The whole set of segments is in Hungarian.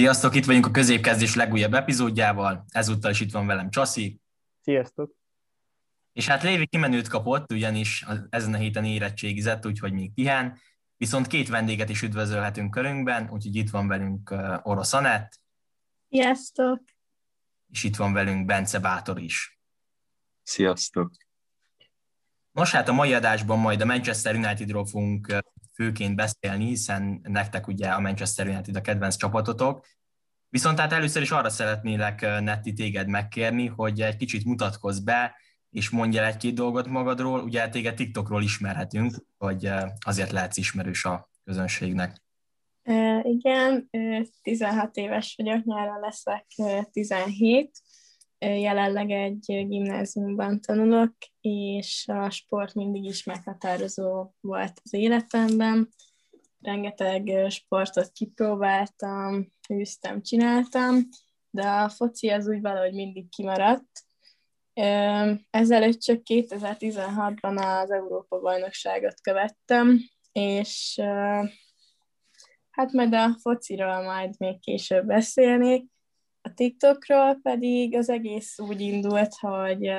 Sziasztok, itt vagyunk a középkezdés legújabb epizódjával, ezúttal is itt van velem Csassi. Sziasztok! És hát Lévi kimenőt kapott, ugyanis ezen a héten érettségizett, úgyhogy még pihen, viszont két vendéget is üdvözölhetünk körünkben, úgyhogy itt van velünk Orosz Anett. Sziasztok! És itt van velünk Bence Bátor is. Sziasztok! Nos, hát a mai adásban majd a Manchester Unitedról fogunk főként beszélni, hiszen nektek ugye a Manchester United a kedvenc csapatotok. Viszont hát először is arra szeretnélek, Netti, téged megkérni, hogy egy kicsit mutatkozz be, és mondj el egy-két dolgot magadról. Ugye téged TikTokról ismerhetünk, hogy azért lehetsz ismerős a közönségnek. Igen, 16 éves vagyok, nyáron leszek 17. Jelenleg egy gimnáziumban tanulok, és a sport mindig is meghatározó volt az életemben. Rengeteg sportot kipróbáltam, hűztem, csináltam, de a foci az úgy valahogy mindig kimaradt. Ezelőtt csak 2016-ban az Európa-bajnokságot követtem, és hát majd a fociról majd még később beszélnék. A TikTokról pedig az egész úgy indult, hogy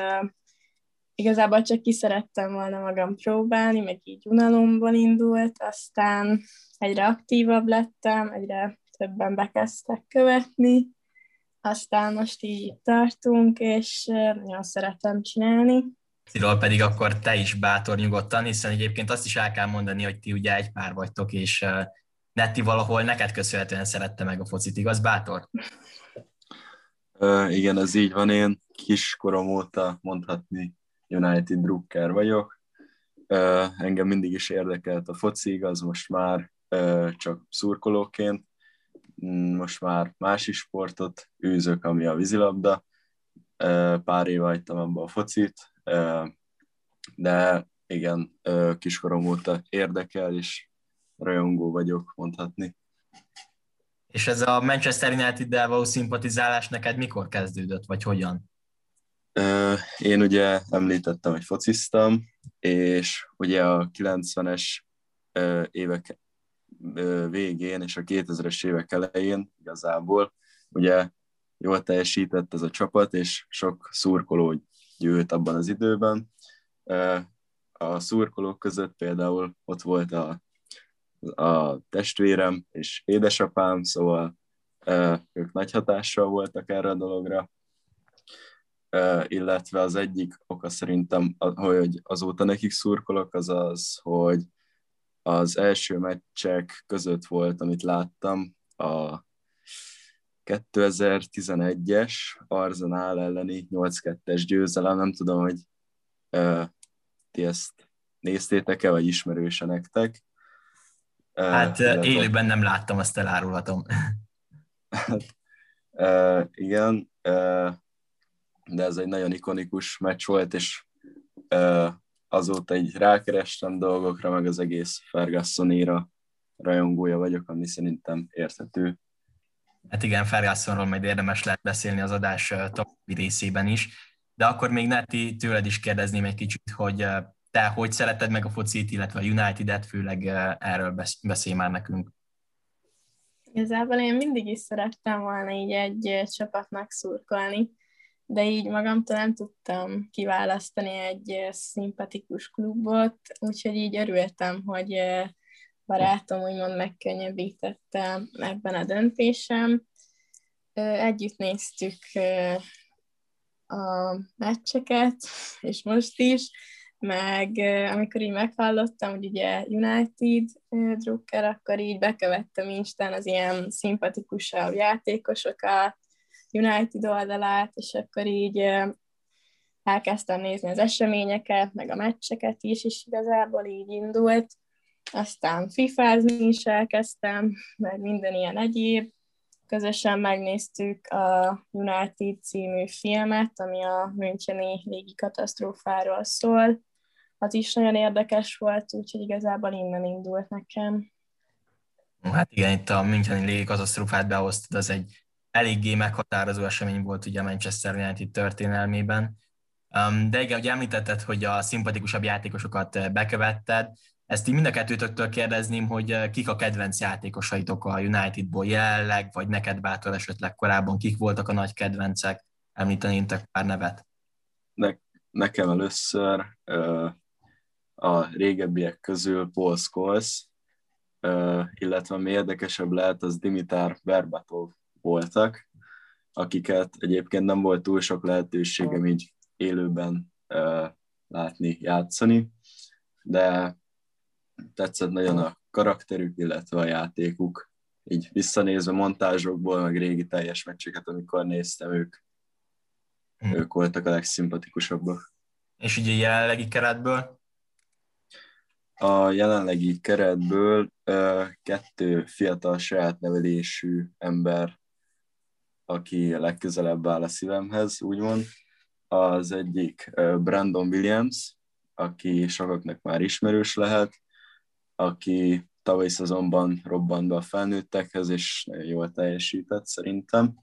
igazából csak ki szerettem volna magam próbálni, meg így unalomból indult, aztán egyre aktívabb lettem, egyre többen bekezdtek követni, aztán most így tartunk, és nagyon szeretem csinálni. Tiról pedig akkor te is bátor nyugodtan, hiszen egyébként azt is el kell mondani, hogy ti ugye egy pár vagytok, és Netti valahol neked köszönhetően szerette meg a focit, igaz, Bátor? Igen, ez így van, én kiskorom óta mondhatni United drukker vagyok. Engem mindig is érdekelt a foci, igaz, most már csak szurkolóként. Most már másik sportot űzök, ami a vízilabda. Pár éve hagytam abba a focit, de igen, kiskorom óta érdekel, és rajongó vagyok, mondhatni. És ez a Manchester United-del való szimpatizálás neked mikor kezdődött, vagy hogyan? Én ugye említettem, hogy fociztam, és ugye a 90-es évek végén és a 2000-es évek elején igazából ugye jól teljesített ez a csapat, és sok szurkoló gyűlt abban az időben. A szurkolók között például ott volt a testvérem és édesapám, szóval ők nagy hatással voltak erre a dologra, illetve az egyik oka szerintem, hogy azóta nekik szurkolok, az az, hogy az első meccsek között volt, amit láttam, a 2011-es Arsenal elleni 8-2-es győzelem, nem tudom, hogy ti ezt néztétek-e, vagy ismerőse nektek. Hát élőben nem láttam, azt elárulhatom. Igen, de ez egy nagyon ikonikus meccs volt, és azóta így rákerestem dolgokra, meg az egész Ferguson-éra rajongója vagyok, ami szerintem érthető. Hát igen, Fergusonról majd érdemes lehet beszélni az adás további részében is, de akkor még Netti, tőled is kérdezném egy kicsit, hogy te hogy szereted meg a focit, illetve a United-et, főleg erről beszélj már nekünk. Igazából én mindig is szerettem volna így egy csapatnak szurkolni, de így magamtól nem tudtam kiválasztani egy szimpatikus klubot, úgyhogy így örültem, hogy barátom úgymond megkönnyebbítette ebben a döntésem. Együtt néztük a meccseket, és most is, meg amikor így meghallottam, hogy ugye United drukker, akkor így bekövettem Instán az ilyen szimpatikusabb játékosokat, United oldalát, és akkor így elkezdtem nézni az eseményeket, meg a meccseket is, és igazából így indult. Aztán fifázni is elkezdtem, meg minden ilyen egyéb. Közösen megnéztük a United című filmet, ami a Müncheni légi katasztrófáról szól. Az is nagyon érdekes volt, úgyhogy igazából innen indult nekem. Hát igen, itt a Müncheni légi katasztrófát behoztad, az egy eléggé meghatározó esemény volt ugye a Manchester United történelmében. De igen, ugye említetted, hogy a szimpatikusabb játékosokat bekövetted, Ezt így mind a kettőtöktől kérdezném, hogy kik a kedvenc játékosaitok a Unitedból jelenleg, vagy neked Bátor esetleg korábban, kik voltak a nagy kedvencek, említenétek pár nevet? Nekem először a régebbiek közül Paul Scholes, illetve ami érdekesebb lehet, az Dimitar Berbatov voltak, akiket egyébként nem volt túl sok lehetőségem így élőben látni, játszani, de tetszett nagyon a karakterük, illetve a játékuk. Így visszanézve montázsokból, meg régi teljes meccseket, amikor néztem, ők voltak a legszimpatikusabbak. És ugye jelenlegi keretből? A jelenlegi keretből kettő fiatal saját nevelésű ember, aki legközelebb áll a szívemhez, úgymond. Az egyik Brandon Williams, aki sokaknak már ismerős lehet, aki tavalyi szezonban robbant be a felnőttekhez, és nagyon jól teljesített szerintem.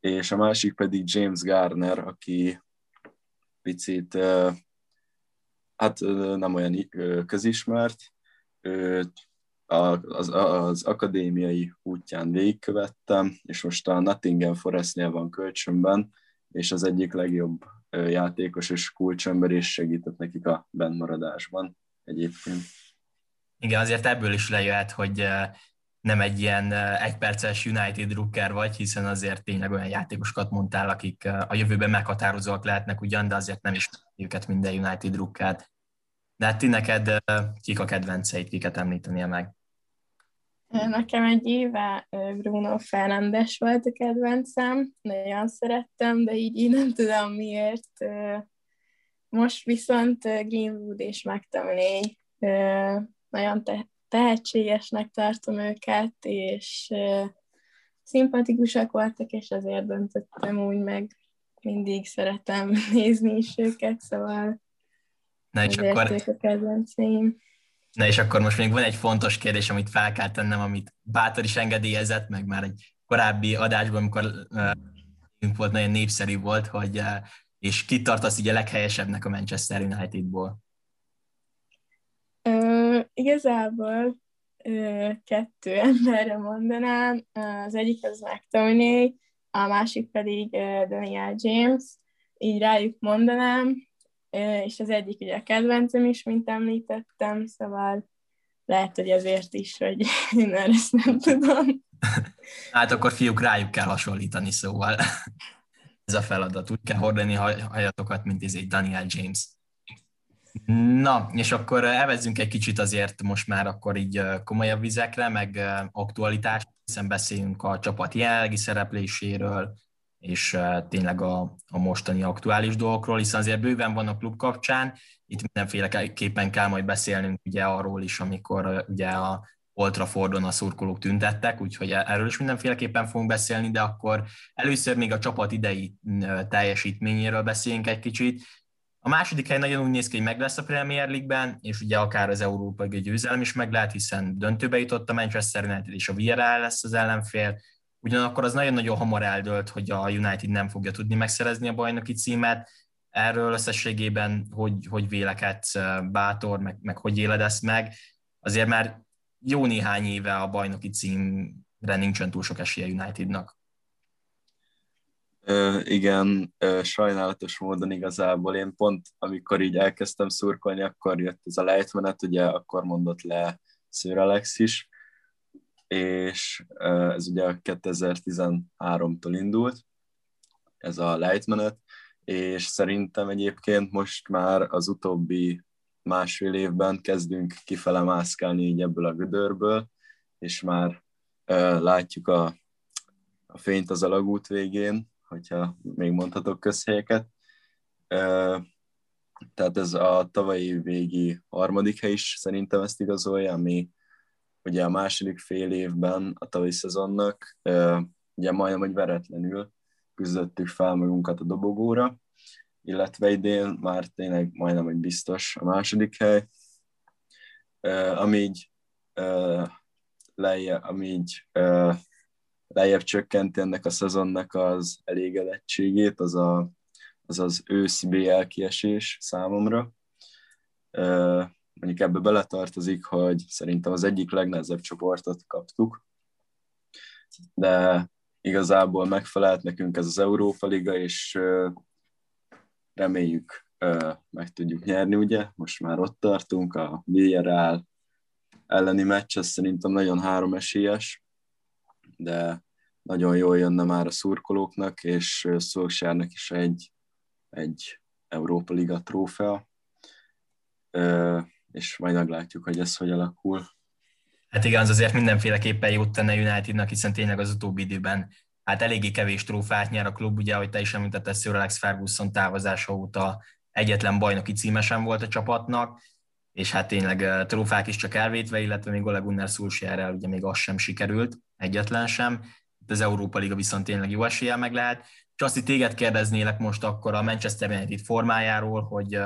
És a másik pedig James Garner, aki picit, hát nem olyan közismert, az akadémiai útján végigkövettem, és most a Nottingham Forestnél van kölcsönben, és az egyik legjobb játékos és kulcsember, és segített nekik a bennmaradásban egyébként. Igen, azért ebből is lejöhet, hogy nem egy ilyen egyperces United drukker vagy, hiszen azért tényleg olyan játékosokat mondtál, akik a jövőben meghatározóak lehetnek ugyan, de azért nem is őket minden United drukkert. De hát ti neked kik a kedvenceid, kiket említenie meg? Nekem egy éve Bruno Fernandes volt a kedvencem, nagyon szerettem, de így nem tudom miért. Most viszont Greenwood és McTominay, nagyon tehetségesnek tartom őket, és szimpatikusak voltak, és azért döntöttem úgy meg. Mindig szeretem nézni is őket, szóval ezért a kedvenceim. Na és akkor most még van egy fontos kérdés, amit fel kell tennem, amit Bátor is engedélyezett, meg már egy korábbi adásban, amikor volt, nagyon népszerű volt, hogy és kit tartasz így a leghelyesebbnek a Manchester Unitedból? Igazából kettő emberre mondanám, az egyik az McTominay, a másik pedig Daniel James, így rájuk mondanám, és az egyik ugye a kedvencem is, mint említettem, szóval lehet, hogy azért is, hogy én ezt nem tudom. Hát akkor fiúk, rájuk kell hasonlítani, szóval ez a feladat. Úgy kell hordani hajatokat, mint ez egy Daniel James. Na, és akkor elvezzünk egy kicsit azért most már akkor így komolyabb vizekre, meg aktualitás, hiszen beszéljünk a csapat jelenlegi szerepléséről, és tényleg a mostani aktuális dolgokról, hiszen azért bőven van a klub kapcsán, itt mindenféleképpen kell majd beszélnünk ugye arról is, amikor ugye a Old Traffordon a szurkolók tüntettek, úgyhogy erről is mindenféleképpen fogunk beszélni, de akkor először még a csapat idei teljesítményéről beszéljünk egy kicsit. A második hely nagyon úgy néz ki, hogy meg lesz a Premier League-ben, és ugye akár az Európa Liga győzelem is meg lehet, hiszen döntőbe jutott a Manchester United, és a Villarreal lesz az ellenfél. Ugyanakkor az nagyon-nagyon hamar eldőlt, hogy a United nem fogja tudni megszerezni a bajnoki címet. Erről összességében hogy vélekedsz, Bátor, meg hogy éled ezt meg? Azért már jó néhány éve a bajnoki címre nincsen túl sok esélye Unitednak. Igen, sajnálatos módon igazából én pont, amikor így elkezdtem szurkolni, akkor jött ez a lejtmenet, ugye akkor mondott le Sir Alex is, és ez ugye 2013-tól indult, ez a lejtmenet, és szerintem egyébként most már az utóbbi másfél évben kezdünk kifele mászkálni így ebből a gödörből, és már látjuk a fényt az alagút végén, hogyha még mondhatok közhelyeket. Tehát ez a tavalyi végi harmadik hely is szerintem ezt igazolja, ami ugye a második fél évben a tavalyi szezonnak ugye majdnem, hogy veretlenül küzdöttük fel magunkat a dobogóra, illetve idén már tényleg majdnem, hogy biztos a második hely, ami így lejjebb csökkenti ennek a szezonnak az elégedettségét, az az őszi BL kiesés számomra. mondjuk ebbe beletartozik, hogy szerintem az egyik legnehezebb csoportot kaptuk, de igazából megfelelt nekünk ez az Európa Liga, és reméljük meg tudjuk nyerni, ugye? Most már ott tartunk, a Villarreal elleni meccs, ez szerintem nagyon három esélyes, de nagyon jól jönne már a szurkolóknak, és Solskjærnek is egy Európa Liga trófea, és majd meglátjuk, hogy ez hogy alakul. Hát igen, az azért mindenféleképpen jót tenne Unitednak, hiszen tényleg az utóbbi időben hát eléggé kevés trófát nyer a klub, ugye, ahogy te is említetted, Sir Alex Ferguson távozása óta egyetlen bajnoki címe sem volt a csapatnak, és hát tényleg trófák is csak elvétve, illetve még Ole Gunnar Solskjærrel ugye még az sem sikerült, egyetlen sem. Itt az Európa Liga viszont tényleg jó eséllyel meg lehet. Csassi, téged kérdeznélek most akkor a Manchester United formájáról, hogy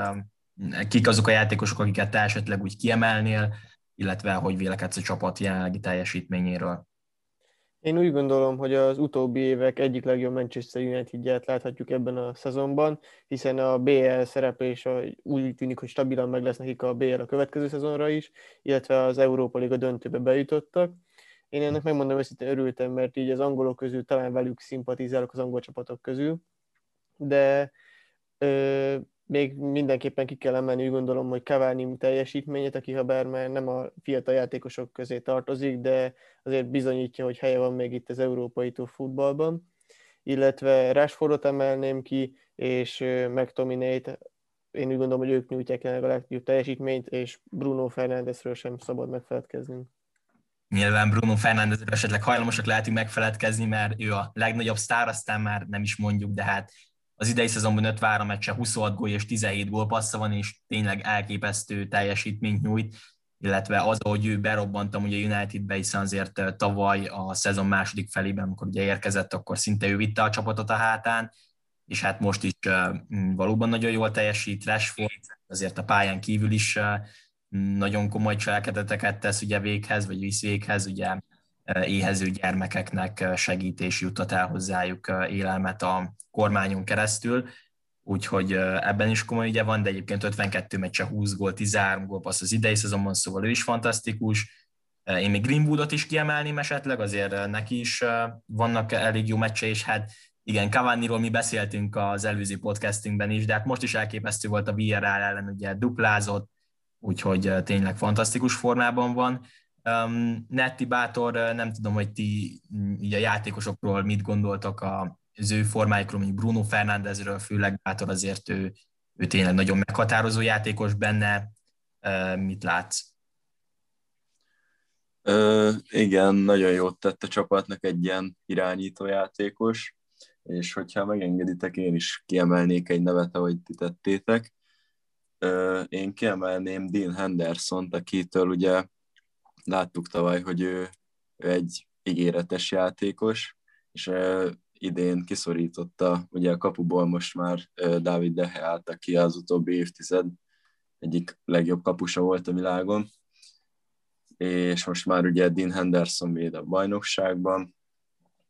kik azok a játékosok, akiket te esetleg úgy kiemelnél, illetve hogy vélekedsz a csapat jelenlegi teljesítményéről? Én úgy gondolom, hogy az utóbbi évek egyik legjobb Manchester United-ját láthatjuk ebben a szezonban, hiszen a BL szereplés úgy tűnik, hogy stabilan meg lesz nekik a BL a következő szezonra is, illetve az Európa Liga döntőbe bejutottak. Én ennek megmondom, őszintén örültem, mert így az angolok közül talán velük szimpatizálok az angol csapatok közül, de még mindenképpen ki kell emelni, úgy gondolom, hogy Cavani teljesítményét, aki ha bár már nem a fiatal játékosok közé tartozik, de azért bizonyítja, hogy helye van még itt az európai futballban. Illetve Rashfordot emelném ki, és McTominayt, én úgy gondolom, hogy ők nyújtják el a legjobb teljesítményt, és Bruno Fernandesről sem szabad megfeledkeznünk. Nyilván Bruno Fernandesről esetleg hajlamosak lehetünk megfeledkezni, mert ő a legnagyobb sztár, aztán már nem is mondjuk, de hát az idei szezonban 53 meccse, 26 gól és 17 gólpassza van, és tényleg elképesztő teljesítményt nyújt, illetve az, ahogy ő berobbantam ugye Unitedbe, hiszen azért tavaly a szezon második felében, amikor ugye érkezett, akkor szinte ő vitte a csapatot a hátán, és hát most is valóban nagyon jól teljesít. Rashford azért a pályán kívül is nagyon komoly cselekedeteket tesz ugye véghez, vagy visz véghez, ugye éhező gyermekeknek segítés juttat el hozzájuk élelmet a kormányon keresztül, úgyhogy ebben is komoly ügye van, de egyébként 52 meccse, 20 gól, 13 gól passz az idei szezonban, szóval ő is fantasztikus. Én még Greenwoodot is kiemelném esetleg, azért neki is vannak elég jó meccse, és hát igen, Cavaniról mi beszéltünk az előző podcastünkben is, de hát most is elképesztő volt a Villarreal ellen, ugye duplázott, úgyhogy tényleg fantasztikus formában van. Netti Bátor, nem tudom, hogy ti így a játékosokról mit gondoltok az ő formáikról, mondjuk Bruno Fernandesről, főleg Bátor azért ő tényleg nagyon meghatározó játékos benne. Mit látsz? Igen, nagyon jót tett a csapatnak egy ilyen irányító játékos, és hogyha megengeditek, én is kiemelnék egy nevet, ahogy ti tettétek. Én kiemelném Dean Hendersont, akitől ugye láttuk tavaly, hogy ő egy ígéretes játékos, és idén kiszorította ugye a kapuból most már David de Geát, aki az utóbbi évtized egyik legjobb kapusa volt a világon, és most már ugye Dean Henderson véd a bajnokságban,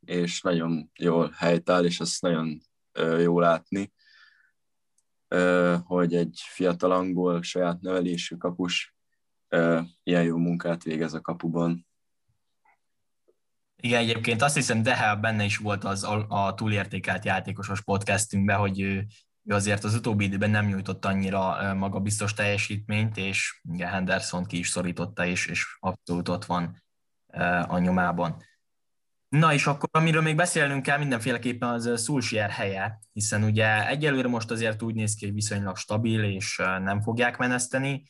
és nagyon jól helytáll, és ezt nagyon jó látni, hogy egy fiatal angol, saját nevelésű kapus ilyen jó munkát végez a kapuban. Igen, egyébként azt hiszem, de hát benne is volt az a túlértékelt játékosos podcastünkben, hogy ő azért az utóbbi időben nem nyújtott annyira magabiztos teljesítményt, és igen, Henderson ki is szorította, és abszolút ott van a nyomában. Na és akkor, amiről még beszélnünk kell mindenféleképpen, az Solskjær helye, hiszen ugye egyelőre most azért úgy néz ki, hogy viszonylag stabil, és nem fogják meneszteni,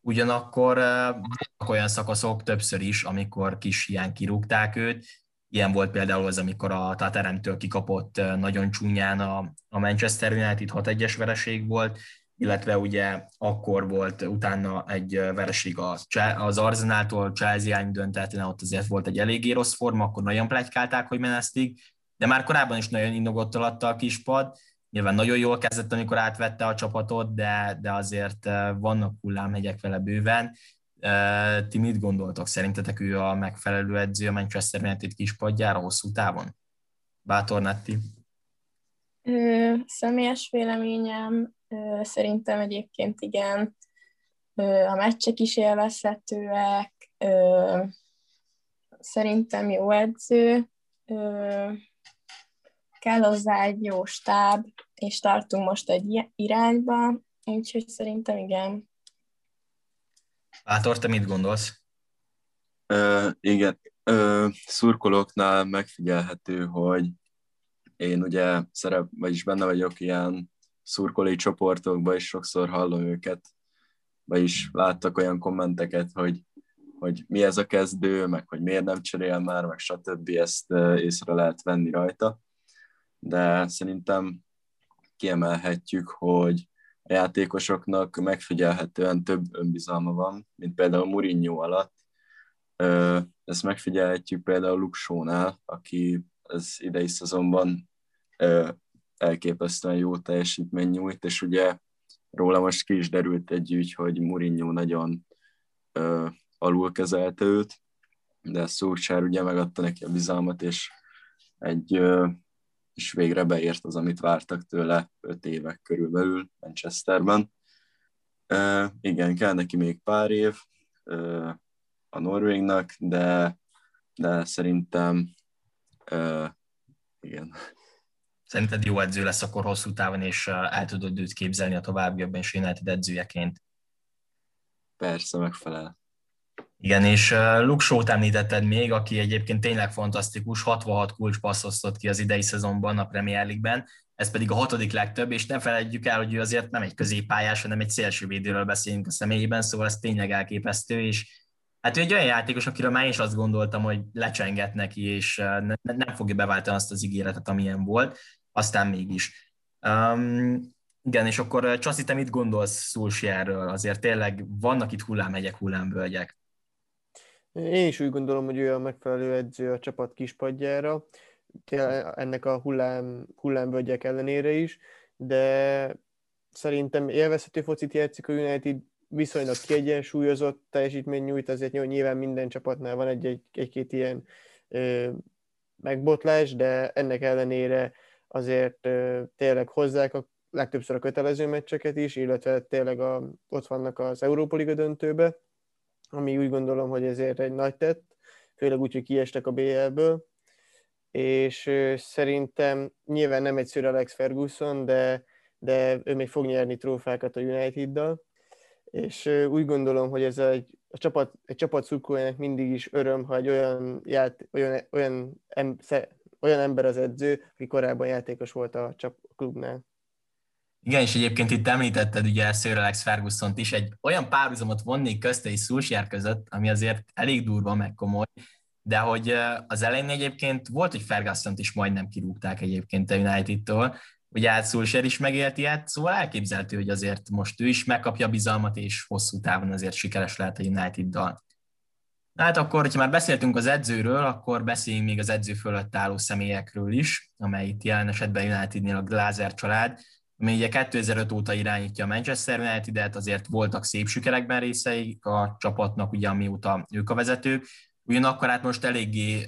ugyanakkor voltak olyan szakaszok többször is, amikor kis hián kirúgták őt. Ilyen volt például az, amikor a Tottenhamtől kikapott nagyon csúnyán a Manchester United, 6-1-es vereség volt, illetve ugye akkor volt utána egy vereség az Arsenaltól, Chelsea döntetlen, ott azért volt egy eléggé rossz forma, akkor nagyon pletykálták, hogy menesztik, de már korábban is nagyon innogott alatta a kispad. Nyilván nagyon jól kezdett, amikor átvette a csapatot, de azért vannak hullámhegyek vele bőven. Ti mit gondoltok? Szerintetek ő a megfelelő edző a Manchester United kispadjára hosszú távon? Bátor Netti? Személyes véleményem, szerintem egyébként igen. a meccsek is élvezhetőek, szerintem jó edző, kell hozzá egy jó stáb, és tartunk most egy irányba, úgyhogy szerintem igen. Bátor, te mit gondolsz? Igen, szurkolóknál megfigyelhető, hogy én ugye vagyis benne vagyok ilyen szurkolói csoportokban, és sokszor hallom őket, vagyis láttak olyan kommenteket, hogy mi ez a kezdő, meg hogy miért nem cserél már, meg stb. Ezt észre lehet venni rajta. De szerintem kiemelhetjük, hogy a játékosoknak megfigyelhetően több önbizalma van, mint például Mourinho alatt. Ezt megfigyelhetjük például Luksónál, aki az idei szezonban elképesztően jó teljesítmény nyújt, és ugye róla most ki is derült egy ügy, hogy Mourinho nagyon alulkezelte őt, de Solskjær ugye megadta neki a bizalmat, és végre beért az, amit vártak tőle 5 évek körülbelül Manchesterben. Igen, kell neki még pár év a norvégnak, de szerintem igen. Szerinted jó edző lesz akkor hosszú távon, és el tudod őt képzelni a továbbiakban is United edzőjeként? Persze, megfelel. Igen, és Luksót említetted még, aki egyébként tényleg fantasztikus, 66 kulcspasszt osztott ki az idei szezonban a Premier League-ben, ez pedig a 6. legtöbb, és ne felejtjük el, hogy ő azért nem egy középpályás, hanem egy szélsővédőről beszélünk a személyében, szóval ez tényleg elképesztő, és hát ő egy olyan játékos, akiről már én is azt gondoltam, hogy lecsenget neki, és nem fogja beváltani azt az ígéretet, amilyen volt, aztán mégis. Igen, és akkor Csassi, te mit gondolsz Solskjærről? Azért tényleg vannak itt hullámhegyek, hullámvölgyek. Én is úgy gondolom, hogy ő a megfelelő edző a csapat kispadjára, ennek a hullámvölgyek ellenére is, de szerintem élvezhető focit játszik a United, viszonylag kiegyensúlyozott teljesítmény nyújt, azért nyilván minden csapatnál van egy-két ilyen megbotlás, de ennek ellenére azért tényleg hozzák a legtöbbször a kötelező meccseket is, illetve tényleg ott vannak az Európa Liga döntőbe, ami úgy gondolom, hogy ezért egy nagy tett, főleg úgy, hogy kiestek a BL-ből, és szerintem nyilván nem egy Sir Alex Ferguson, de ő még fog nyerni trófákat a United-dal, és úgy gondolom, hogy ez egy csapat szurkolójának mindig is öröm, ha egy olyan ember az edző, aki korábban játékos volt a klubnál. Igen, és egyébként itt említetted ugye Sir Alex Fergusont is, egy olyan párhuzamot vonnék közte és Solskjær között, ami azért elég durva meg komoly, de hogy az elején egyébként volt, hogy Fergusont is majdnem kirúgták egyébként a United-tól, ugye hát Solskjær is megélt ilyet, szóval elképzelhető, hogy azért most ő is megkapja bizalmat, és hosszú távon azért sikeres lehet a United-dal. Hát akkor, hogyha már beszéltünk az edzőről, akkor beszéljünk még az edző fölött álló személyekről is, amely itt jelen esetben Unitednél a Glazer család, ami ugye 2005 óta irányítja a Manchester United-et, azért voltak szép sikerekben részei a csapatnak, ugye amióta ők a vezetők, ugyanakkor hát most eléggé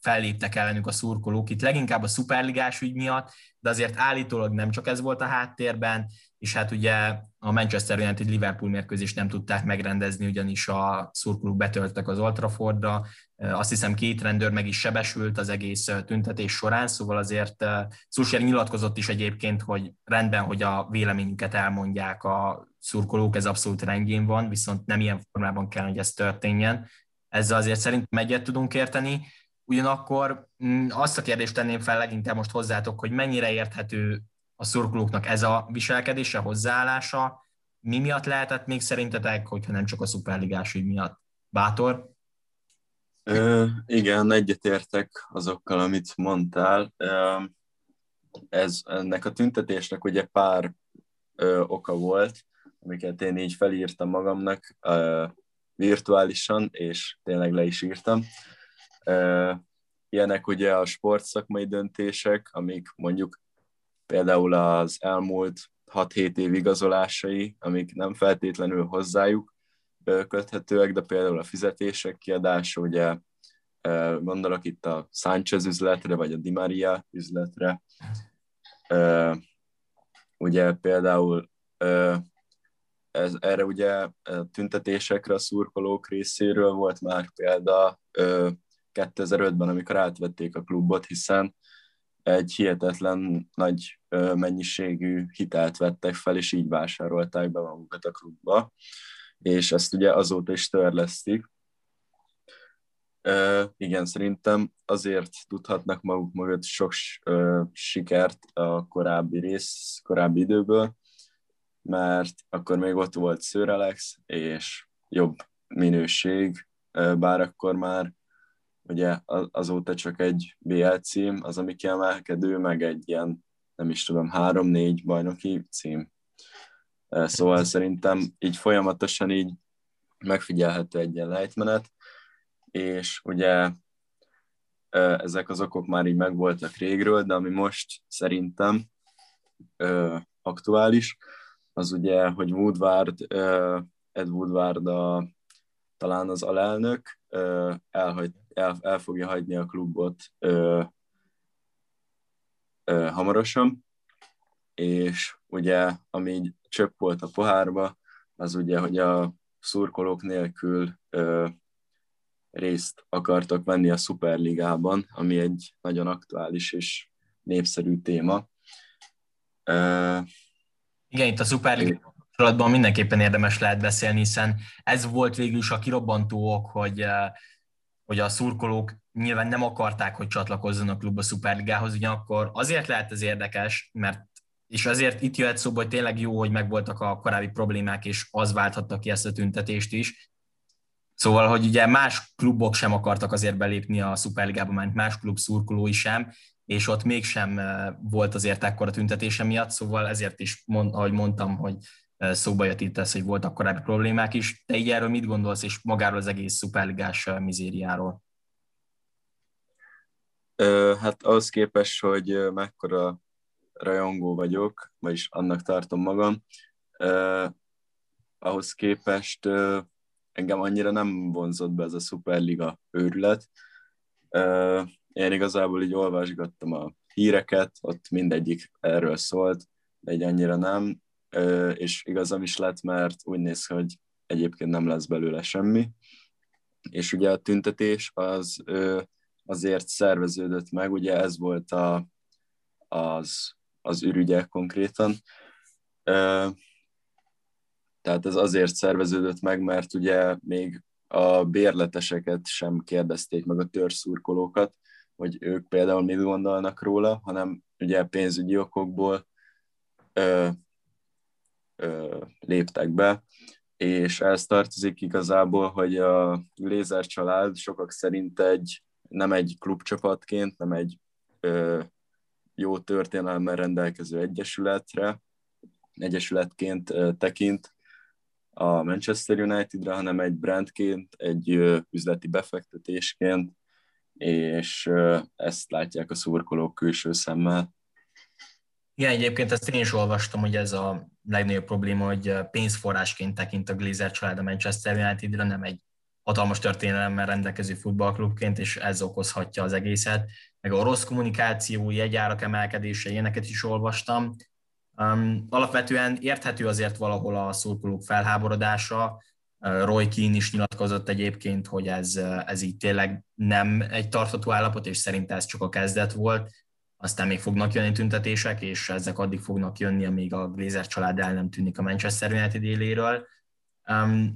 felléptek ellenük a szurkolók, itt leginkább a szuperligás ügy miatt, de azért állítólag nem csak ez volt a háttérben, és hát ugye a Manchester United Liverpool mérkőzést nem tudták megrendezni, ugyanis a szurkolók betöltek az Old Traffordra, azt hiszem 2 rendőr meg is sebesült az egész tüntetés során, szóval azért Solskjær nyilatkozott is egyébként, hogy rendben, hogy a véleményüket elmondják a szurkolók, ez abszolút rendjén van, viszont nem ilyen formában kell, hogy ez történjen. Ezzel azért szerintem egyet tudunk érteni. Ugyanakkor azt a kérdést tenném fel leginkább most hozzátok, hogy mennyire érthető a szurkolóknak ez a viselkedése, hozzáállása, mi miatt lehetett még szerintetek, hogyha nem csak a szuperligás ügy miatt? Bátor? Igen, egyetértek azokkal, amit mondtál. Ennek a tüntetésnek ugye pár oka volt, amiket én így felírtam magamnak virtuálisan, és tényleg le is írtam. Ilyenek ugye a sportszakmai döntések, amik mondjuk például az elmúlt 6-7 év igazolásai, amik nem feltétlenül hozzájuk köthetőek, de például a fizetések kiadása, ugye gondolok itt a Sánchez üzletre, vagy a Di Maria üzletre. Ugye például erre ugye tüntetésekre a szurkolók részéről volt már példa 2005-ben, amikor átvették a klubot, hiszen egy hihetetlen nagy mennyiségű hitelt vettek fel, és így vásárolták be magukat a klubba, és ezt ugye azóta is törlesztik. Igen, szerintem azért tudhatnak maguk mögött sok sikert a korábbi időből, mert akkor még ott volt Sir Alex, és jobb minőség, bár akkor már ugye azóta csak egy BL cím az, ami kiemelkedő, meg egy ilyen, nem is tudom, 3-4 bajnoki cím. Szóval szerintem így folyamatosan így megfigyelhető egy ilyen lejtmenet, és ugye ezek az okok már így megvoltak régről, de ami most szerintem aktuális, az ugye, hogy Ed Woodward talán az alelnök el fogja hagyni a klubot hamarosan, és ugye, ami így csöpp volt a pohárba, az ugye, hogy a szurkolók nélkül részt akartak venni a Szuperligában, ami egy nagyon aktuális és népszerű téma. Igen, itt a Szuperligában kapcsolatban mindenképpen érdemes lehet beszélni, hiszen ez volt végül is a kirobbantó ok, hogy a szurkolók nyilván nem akarták, hogy csatlakozzon a klub a Szuperligához, ugyanakkor azért lehet ez érdekes, mert és azért itt jöhet szóba, hogy tényleg jó, hogy megvoltak a korábbi problémák, és az válthatta ki ezt a tüntetést is. Szóval, hogy ugye más klubok sem akartak azért belépni a Szuperligába, mert más klub szurkolói sem, és ott mégsem volt azért ekkora tüntetése miatt, szóval ezért is, ahogy mondtam, hogy szóba jött itt ez, hogy voltak korábbi problémák is. Te így erről mit gondolsz, és magáról az egész szuperligás mizériáról? Hát ahhoz képest, hogy mekkora rajongó vagyok, vagyis annak tartom magam, ahhoz képest engem annyira nem vonzott be ez a Szuperliga őrület. Én igazából így olvasgattam a híreket, ott mindegyik erről szólt, de így annyira nem, és igazam is lett, mert úgy néz ki, hogy egyébként nem lesz belőle semmi. És ugye a tüntetés az azért szerveződött meg, ugye ez volt az ürügyek konkrétan. Tehát ez azért szerveződött meg, mert ugye még a bérleteseket sem kérdezték meg, a törzszurkolókat, hogy ők például mit gondolnak róla, hanem ugye pénzügyi okokból léptek be, és ez tartozik igazából, hogy a Glazer család sokak szerint nem egy klubcsapatként, nem egy jó történelemmel rendelkező egyesületként tekint a Manchester Unitedra, hanem egy brandként, egy üzleti befektetésként, és ezt látják a szurkolók külső szemmel. Igen, egyébként ezt én is olvastam, hogy ez a legnagyobb probléma, hogy pénzforrásként tekint a Glazer család a Manchester Unitedra, nem egy hatalmas történelemmel rendelkező futballklubként, és ez okozhatja az egészet. Meg a rossz kommunikáció, jegyárak emelkedése, ilyeneket is olvastam. Alapvetően érthető azért valahol a szurkolók felháborodása. Roy Keane is nyilatkozott egyébként, hogy ez így tényleg nem egy tartható állapot, és szerint ez csak a kezdet volt. Aztán még fognak jönni tüntetések, és ezek addig fognak jönni, amíg a Glazer család el nem tűnik a Manchester United éléről.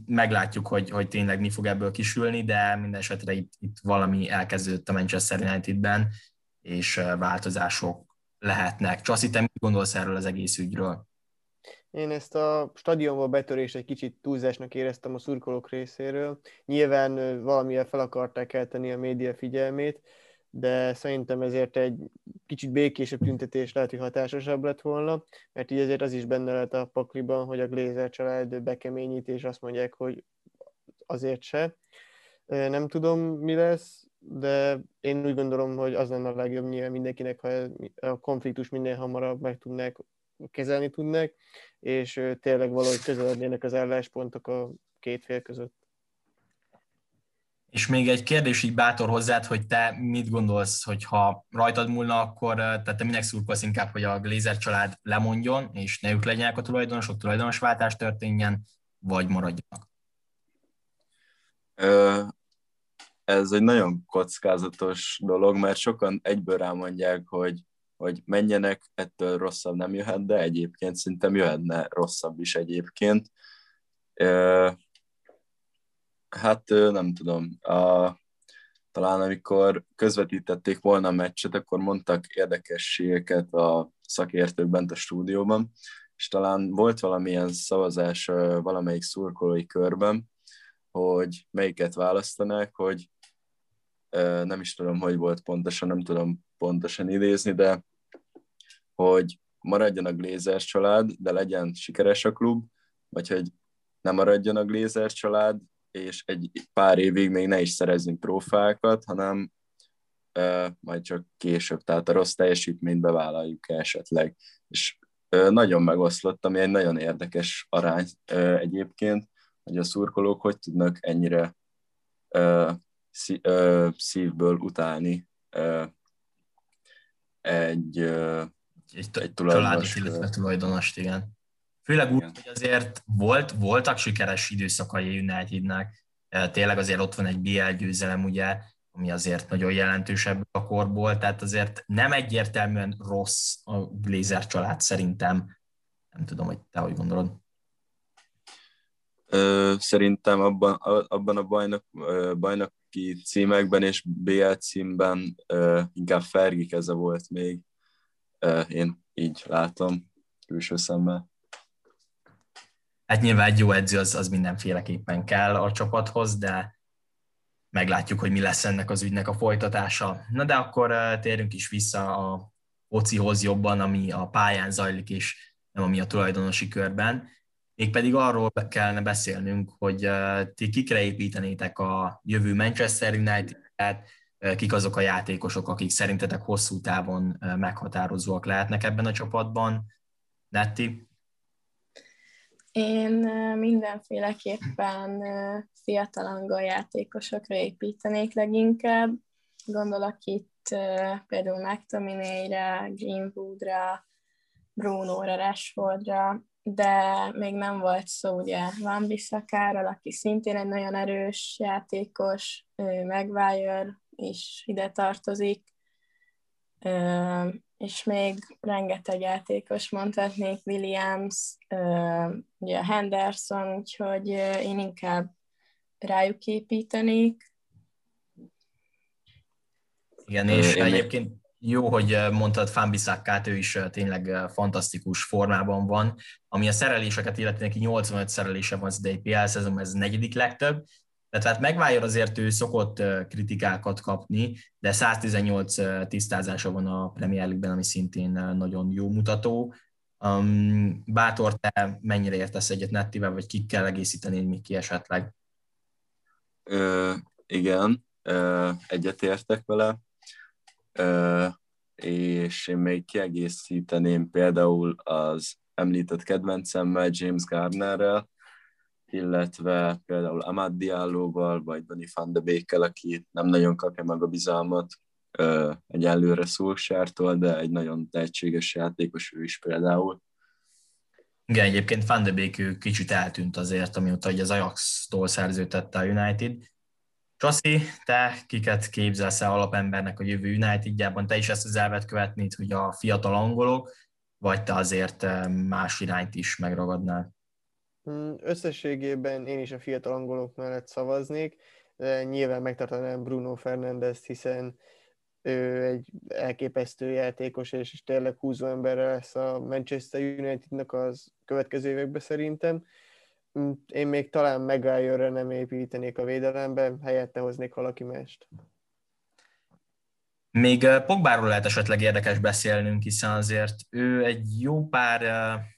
Meglátjuk, hogy tényleg mi fog ebből kisülni, de minden esetre itt valami elkezdődött a Manchester Unitedben, és változások lehetnek. Csassi, te mit gondolsz erről az egész ügyről? Én ezt a stadionba betörést egy kicsit túlzásnak éreztem a szurkolók részéről. Nyilván valamivel fel akarták eltenni a média figyelmét, de szerintem ezért egy kicsit békésebb tüntetés lehet, hogy hatásosabb lett volna, mert így azért az is benne lehet a pakliban, hogy a Glazer család bekeményít, és azt mondják, hogy azért se. Nem tudom, mi lesz, de én úgy gondolom, hogy az lenne a legjobb nyilván mindenkinek, ha a konfliktus minél hamarabb meg tudnák kezelni tudnak, és tényleg valahogy közelednének az álláspontok a két fél között. És még egy kérdés így Bátor hozzád, hogy te mit gondolsz, hogyha rajtad múlna, akkor tehát te minek szurkolsz inkább, hogy a Glazer család lemondjon, és ne ők legyenek a tulajdonosok, tulajdonosváltás történjen, vagy maradjanak? Ez egy nagyon kockázatos dolog, mert sokan egyből rámondják, hogy menjenek, ettől rosszabb nem jöhet, de egyébként szerintem jöhetne rosszabb is egyébként. Hát nem tudom, talán amikor közvetítették volna a meccset, akkor mondtak érdekességeket a szakértők bent a stúdióban, és talán volt valamilyen szavazás valamelyik szurkolói körben, hogy melyiket választanák, hogy nem is tudom, hogy volt pontosan, nem tudom pontosan idézni, de hogy maradjon a Glazer család, de legyen sikeres a klub, vagy hogy ne maradjon a Glazer család, és egy pár évig még ne is szerezzünk trófákat, hanem majd csak később, tehát a rossz teljesítményt bevállaljuk esetleg. És nagyon megoszlott, ami egy nagyon érdekes arány egyébként, hogy a szurkolók hogy tudnak ennyire szívből utálni egy tulajdonost. Illetve tulajdonost, igen. Főleg úgy, hogy azért voltak sikeres időszakai Unitednek, tényleg azért ott van egy BL győzelem, ugye, ami azért nagyon jelentős ebből a korból, tehát azért nem egyértelműen rossz a Glazer család szerintem. Nem tudom, hogy te hogy gondolod. Szerintem abban a bajnoki címekben és BL címben inkább Fergi keze volt még. Én így látom külső szemmel. Hát nyilván egy jó edző az mindenféleképpen kell a csapathoz, de meglátjuk, hogy mi lesz ennek az ügynek a folytatása. Na de akkor térjünk is vissza a focihoz jobban, ami a pályán zajlik, és nem ami a tulajdonosi körben. Mégpedig arról kellene beszélnünk, hogy ti kikre építenétek a jövő Manchester United-et, kik azok a játékosok, akik szerintetek hosszú távon meghatározóak lehetnek ebben a csapatban. Netti? Én mindenféleképpen fiatal angol játékosokra építenék leginkább. Gondolok itt például McTominayre, Greenwoodra, Brunóra, Rashfordra, de még nem volt szó ugye Wan-Bissakáról, aki szintén egy nagyon erős játékos, Maguire is ide tartozik, és még rengeteg játékos mondhatnék, Williams, ugye Henderson, úgyhogy én inkább rájuk építenék. Igen, és egyébként jó, hogy mondtad Wan-Bissakát, ő is tényleg fantasztikus formában van, ami a szereléseket illeti, neki 85 szerelése van az idei PL szezonban, ez negyedik legtöbb. Tehát Maguire azért ő szokott kritikákat kapni, de 118 tisztázása van a Premier League-ben, ami szintén nagyon jó mutató. Bátor, te mennyire értesz egyet Nettivel, vagy ki kell egészíteni, még ki esetleg? Igen, egyet értek vele, és én még kiegészíteném például az említett kedvencemmel, James Garnerrel, illetve például Amad Diallo-val, vagy Donny van de Beekkel, aki nem nagyon kapja meg a bizalmat egyelőre Solskjærtól, de egy nagyon tehetséges játékos ő is például. Igen, egyébként Van de Beek kicsit eltűnt azért, amióta az Ajax-tól szerződtette a United. Csassi, te kiket képzelsz el alapembernek a jövő Unitedjában? Te is ezt az elvet követnéd, hogy a fiatal angolok, vagy te azért más irányt is megragadnál? Összességében én is a fiatal angolok mellett szavaznék, nyilván megtartanám Bruno Fernandest, hiszen ő egy elképesztő játékos, és tényleg húzó emberre lesz a Manchester Unitednek az következő években szerintem. Én még talán Maguire-ra nem építenék a védelembe, helyette hoznék valaki mást. Még Pogbáról lehet esetleg érdekes beszélnünk, hiszen azért ő egy jó pár,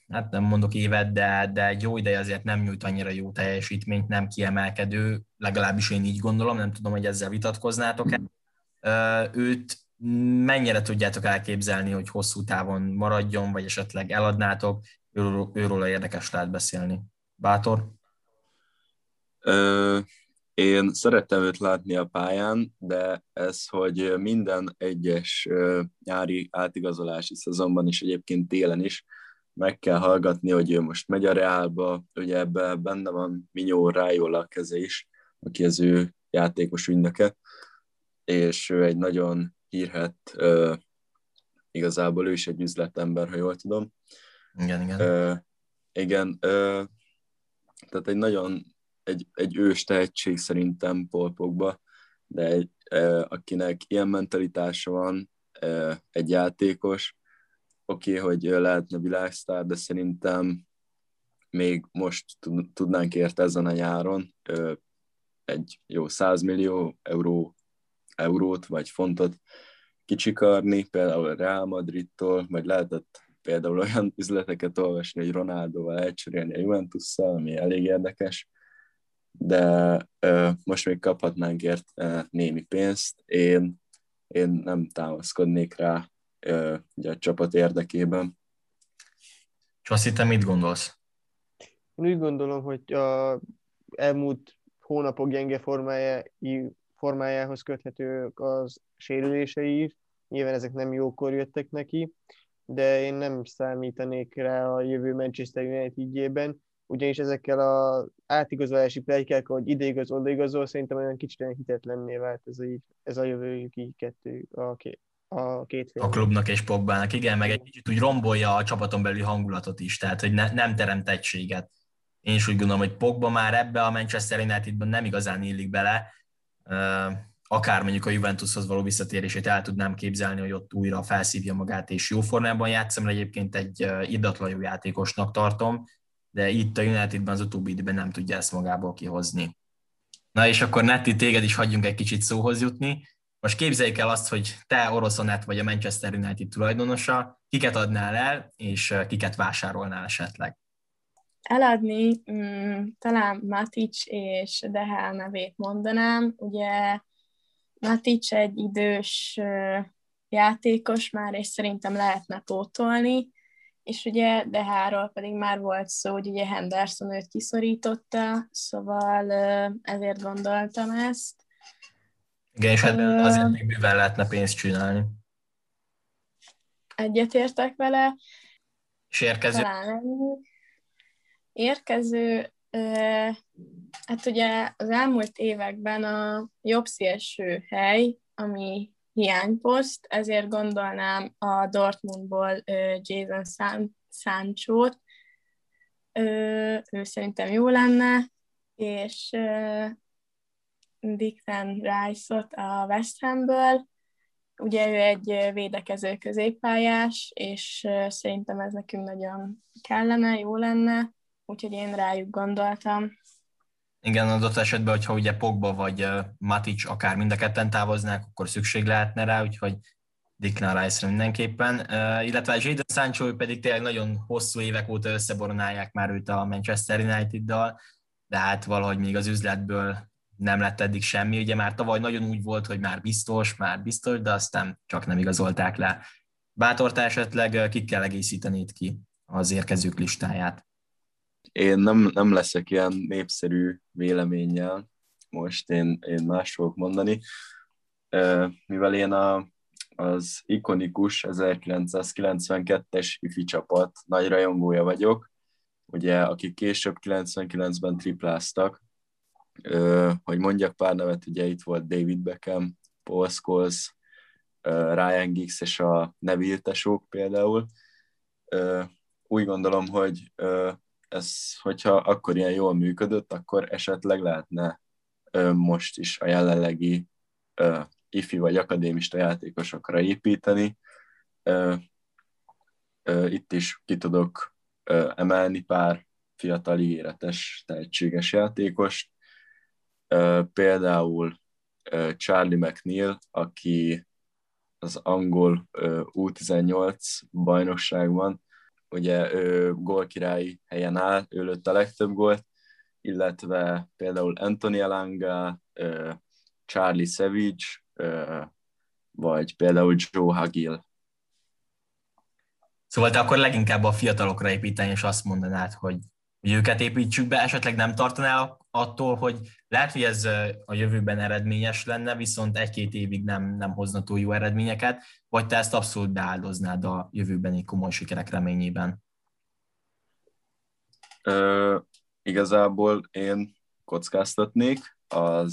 hát nem mondok évet, de egy jó ideje azért nem nyújt annyira jó teljesítményt, nem kiemelkedő, legalábbis én így gondolom, nem tudom, hogy ezzel vitatkoznátok-e. Őt mennyire tudjátok elképzelni, hogy hosszú távon maradjon, vagy esetleg eladnátok, őről érdekes lehet beszélni. Bátor? Én szerettem őt látni a pályán, de ez, hogy minden egyes nyári átigazolási szezonban is, egyébként télen is, meg kell hallgatni, hogy ő most megy a Reálba, ugye ebben benne van Minyó Rájóla keze is, aki az ő játékos ügynöke, és ő egy nagyon hírhett, igazából ő is egy üzletember, ha jól tudom. Igen. Tehát egy nagyon egy ős tehetség szerintem Paul Pogba, de akinek ilyen mentalitása van, egy játékos, oké, hogy lehetne világsztár, de szerintem még most tudnánk érte ezen a nyáron egy jó 100 millió eurót vagy fontot kicsikarni, például Real Madridtól, vagy lehetett például olyan üzleteket olvasni, hogy Ronaldóval elcserélni a Juventusszal, ami elég érdekes, de most még kaphatnánk érte némi pénzt. Én nem támaszkodnék rá ugye a csapat érdekében. Csassi, te mit gondolsz? Én úgy gondolom, hogy a elmúlt hónapok gyenge formájához köthetők az sérülései. Nyilván ezek nem jókor jöttek neki, de én nem számítanék rá a jövő Manchester United-jében, ugyanis ezekkel az átigazolási pletykákkal, hogy ide igazol, oda igazol, szerintem olyan kicsit olyan hitetlenné vált ez a jövőjük így kettő a kép. A klubnak és Pogbának, igen, meg egy kicsit úgy rombolja a csapaton belüli hangulatot is, tehát hogy nem teremt egységet. Én is úgy gondolom, hogy Pogba már ebbe a Manchester Unitedben nem igazán illik bele, akár mondjuk a Juventushoz való visszatérését el tudnám képzelni, hogy ott újra felszívja magát és jó formában játszom, mert egyébként egy irdatlan jó játékosnak tartom, de itt a Unitedben az utóbbi időben nem tudja ezt magából kihozni. Na és akkor Netti, téged is hagyjunk egy kicsit szóhoz jutni. Most képzeljük el azt, hogy te Orosz Anett vagy a Manchester United tulajdonosa, kiket adnál el, és kiket vásárolnál esetleg? Eladni talán Matic és De Gea nevét mondanám. Ugye Matic egy idős játékos már, és szerintem lehetne pótolni, és ugye De Geáról pedig már volt szó, hogy ugye Henderson őt kiszorította, szóval ezért gondoltam ezt. Igen, és hát azért még bőven lehetne pénzt csinálni. Egyetértek vele. És érkező? Talán érkező, hát ugye az elmúlt években a jobb szélső hely, ami hiányposzt, ezért gondolnám a Dortmundból Jadon Sanchót. Ő szerintem jó lenne, és Declan Rice-ot a West Hamből. Ugye ő egy védekező középpályás, és szerintem ez nekünk nagyon kellene, jó lenne, úgyhogy én rájuk gondoltam. Igen, adott esetben, hogyha ugye Pogba vagy Matic akár mind a ketten távoznák, akkor szükség lehetne rá, úgyhogy Declan Rice-ra mindenképpen. Illetve Jadon Sancho pedig tényleg nagyon hosszú évek óta összeboronálják már őt a Manchester United-dal, de hát valahogy még az üzletből nem lett eddig semmi, ugye már tavaly nagyon úgy volt, hogy már biztos, de aztán csak nem igazolták le. Bátor, te esetleg kit kell egészítenéd ki az érkezők listáját? Én nem leszek ilyen népszerű véleménnyel, most én más fogok mondani, mivel én az ikonikus 1992-es ifi csapat nagy rajongója vagyok, ugye akik később 99-ben tripláztak. Hogy mondjak pár nevet, ugye itt volt David Beckham, Paul Scholes, Ryan Giggs és a Neville tesók például. Úgy gondolom, hogy ez, hogyha akkor ilyen jól működött, akkor esetleg lehetne most is a jelenlegi ifi vagy akadémista játékosokra építeni. Itt is ki tudok emelni pár fiatal ígéretes, tehetséges játékost. Például Charlie McNeil, aki az angol U18 bajnokságban, ugye gólkirályi helyen áll, ő lőtt a legtöbb gólt, illetve például Anthony Elanga, Charlie Savage, vagy például Joe Haggill. Szóval te akkor leginkább a fiatalokra építeni, és azt mondanád, hogy hogy őket építsük be, esetleg nem tartanál attól, hogy lehet, hogy ez a jövőben eredményes lenne, viszont egy-két évig nem hozna túl jó eredményeket, vagy te ezt abszolút beáldoznád a jövőbeni komoly sikerek reményében? Igazából én kockáztatnék a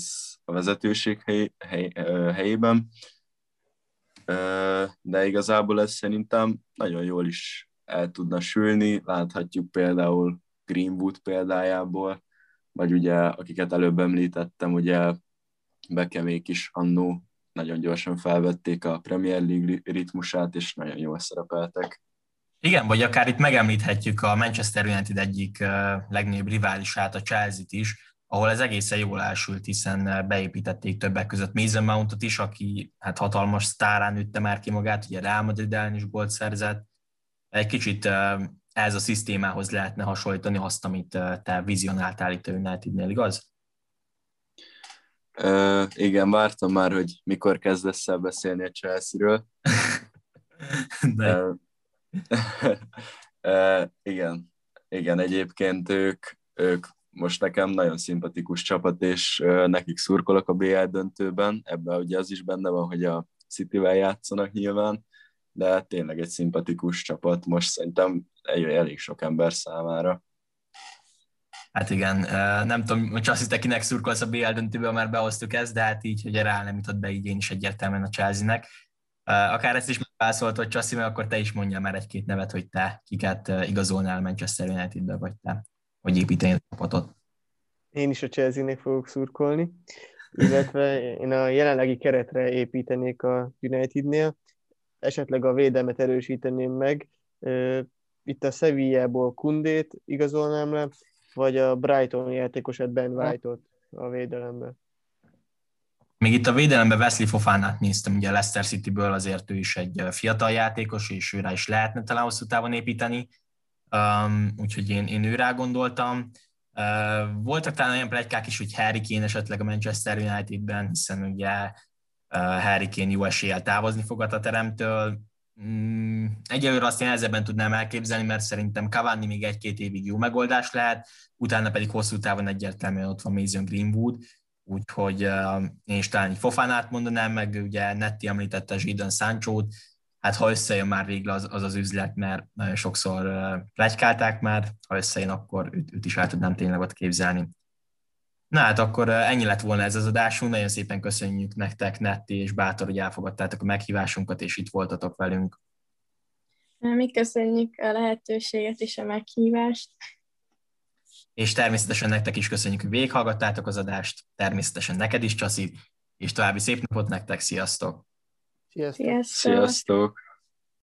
vezetőség helyében, de igazából ez szerintem nagyon jól is el tudna sülni, láthatjuk például Greenwood példájából, vagy ugye, akiket előbb említettem, ugye Bekemék is annó nagyon gyorsan felvették a Premier League ritmusát, és nagyon jól szerepeltek. Igen, vagy akár itt megemlíthetjük a Manchester United egyik legnagyobb riválisát, a Chelsea-t is, ahol ez egészen jól elsült, hiszen beépítették többek között Mason Mountot is, aki hát hatalmas sztárán ütte már ki magát, ugye Real Madrid ellen is gólt szerzett. Egy kicsit ez a szisztémához lehetne hasonlítani azt, amit te vizionáltál itt a Unitednél, igaz? Igen, vártam már, hogy mikor kezdesz el beszélni a Chelsea-ről. Igen, egyébként ők most nekem nagyon szimpatikus csapat, és nekik szurkolok a BL döntőben. Ebben ugye az is benne van, hogy a Cityvel játszanak nyilván, de tényleg egy szimpatikus csapat most szerintem elég sok ember számára. Hát igen, nem tudom, hogy Csassi, te kinek szurkolsz a BL döntőből, már behoztuk ezt, de hát így, hogy Real nem jutott be, így én is egyértelműen a Chelsea-nek. Akár ezt is megválaszolt, hogy Csassi, mert akkor te is mondjál már egy-két nevet, hogy te kiket igazolnál Manchester Unitedbe, vagy te, hogy építenél a csapatot. Én is a Chelsea-nek fogok szurkolni, illetve én a jelenlegi keretre építenék a Unitednél, esetleg a védelmet erősíteném meg. Itt a Sevillából Kundét igazolnám le, vagy a Brighton játékosát, Ben White-ot a védelembe. Még itt a védelembe Wesley Fofanát néztem, ugye a Leicester Cityből, azért ő is egy fiatal játékos, és őre is lehetne talán hosszú távon építeni. Úgyhogy én őrá gondoltam. Voltak talán olyan pletykák is, hogy Harry Kane esetleg a Manchester Unitedben, hiszen ugye Harry Kane jó eséllyel távozni fog a teremtől. Egyelőre azt én nehezebben tudnám elképzelni, mert szerintem Cavani még egy-két évig jó megoldás lehet, utána pedig hosszú távon egyértelműen ott van Mason Greenwood, úgyhogy én is talán egy Fofanát mondanám, meg ugye Netti említette Jadon Sanchót, hát ha összejön már végre az üzlet, mert nagyon sokszor pletykálták már, ha összejön, akkor őt is el tudnám tényleg ott képzelni. Na hát akkor ennyi lett volna ez az adásunk, nagyon szépen köszönjük nektek, Netti és Bátor, hogy elfogadtátok a meghívásunkat, és itt voltatok velünk. Mi köszönjük a lehetőséget és a meghívást. És természetesen nektek is köszönjük, hogy végighallgattátok az adást, természetesen neked is, Csassi, és további szép napot nektek, sziasztok! Sziasztok! Sziasztok.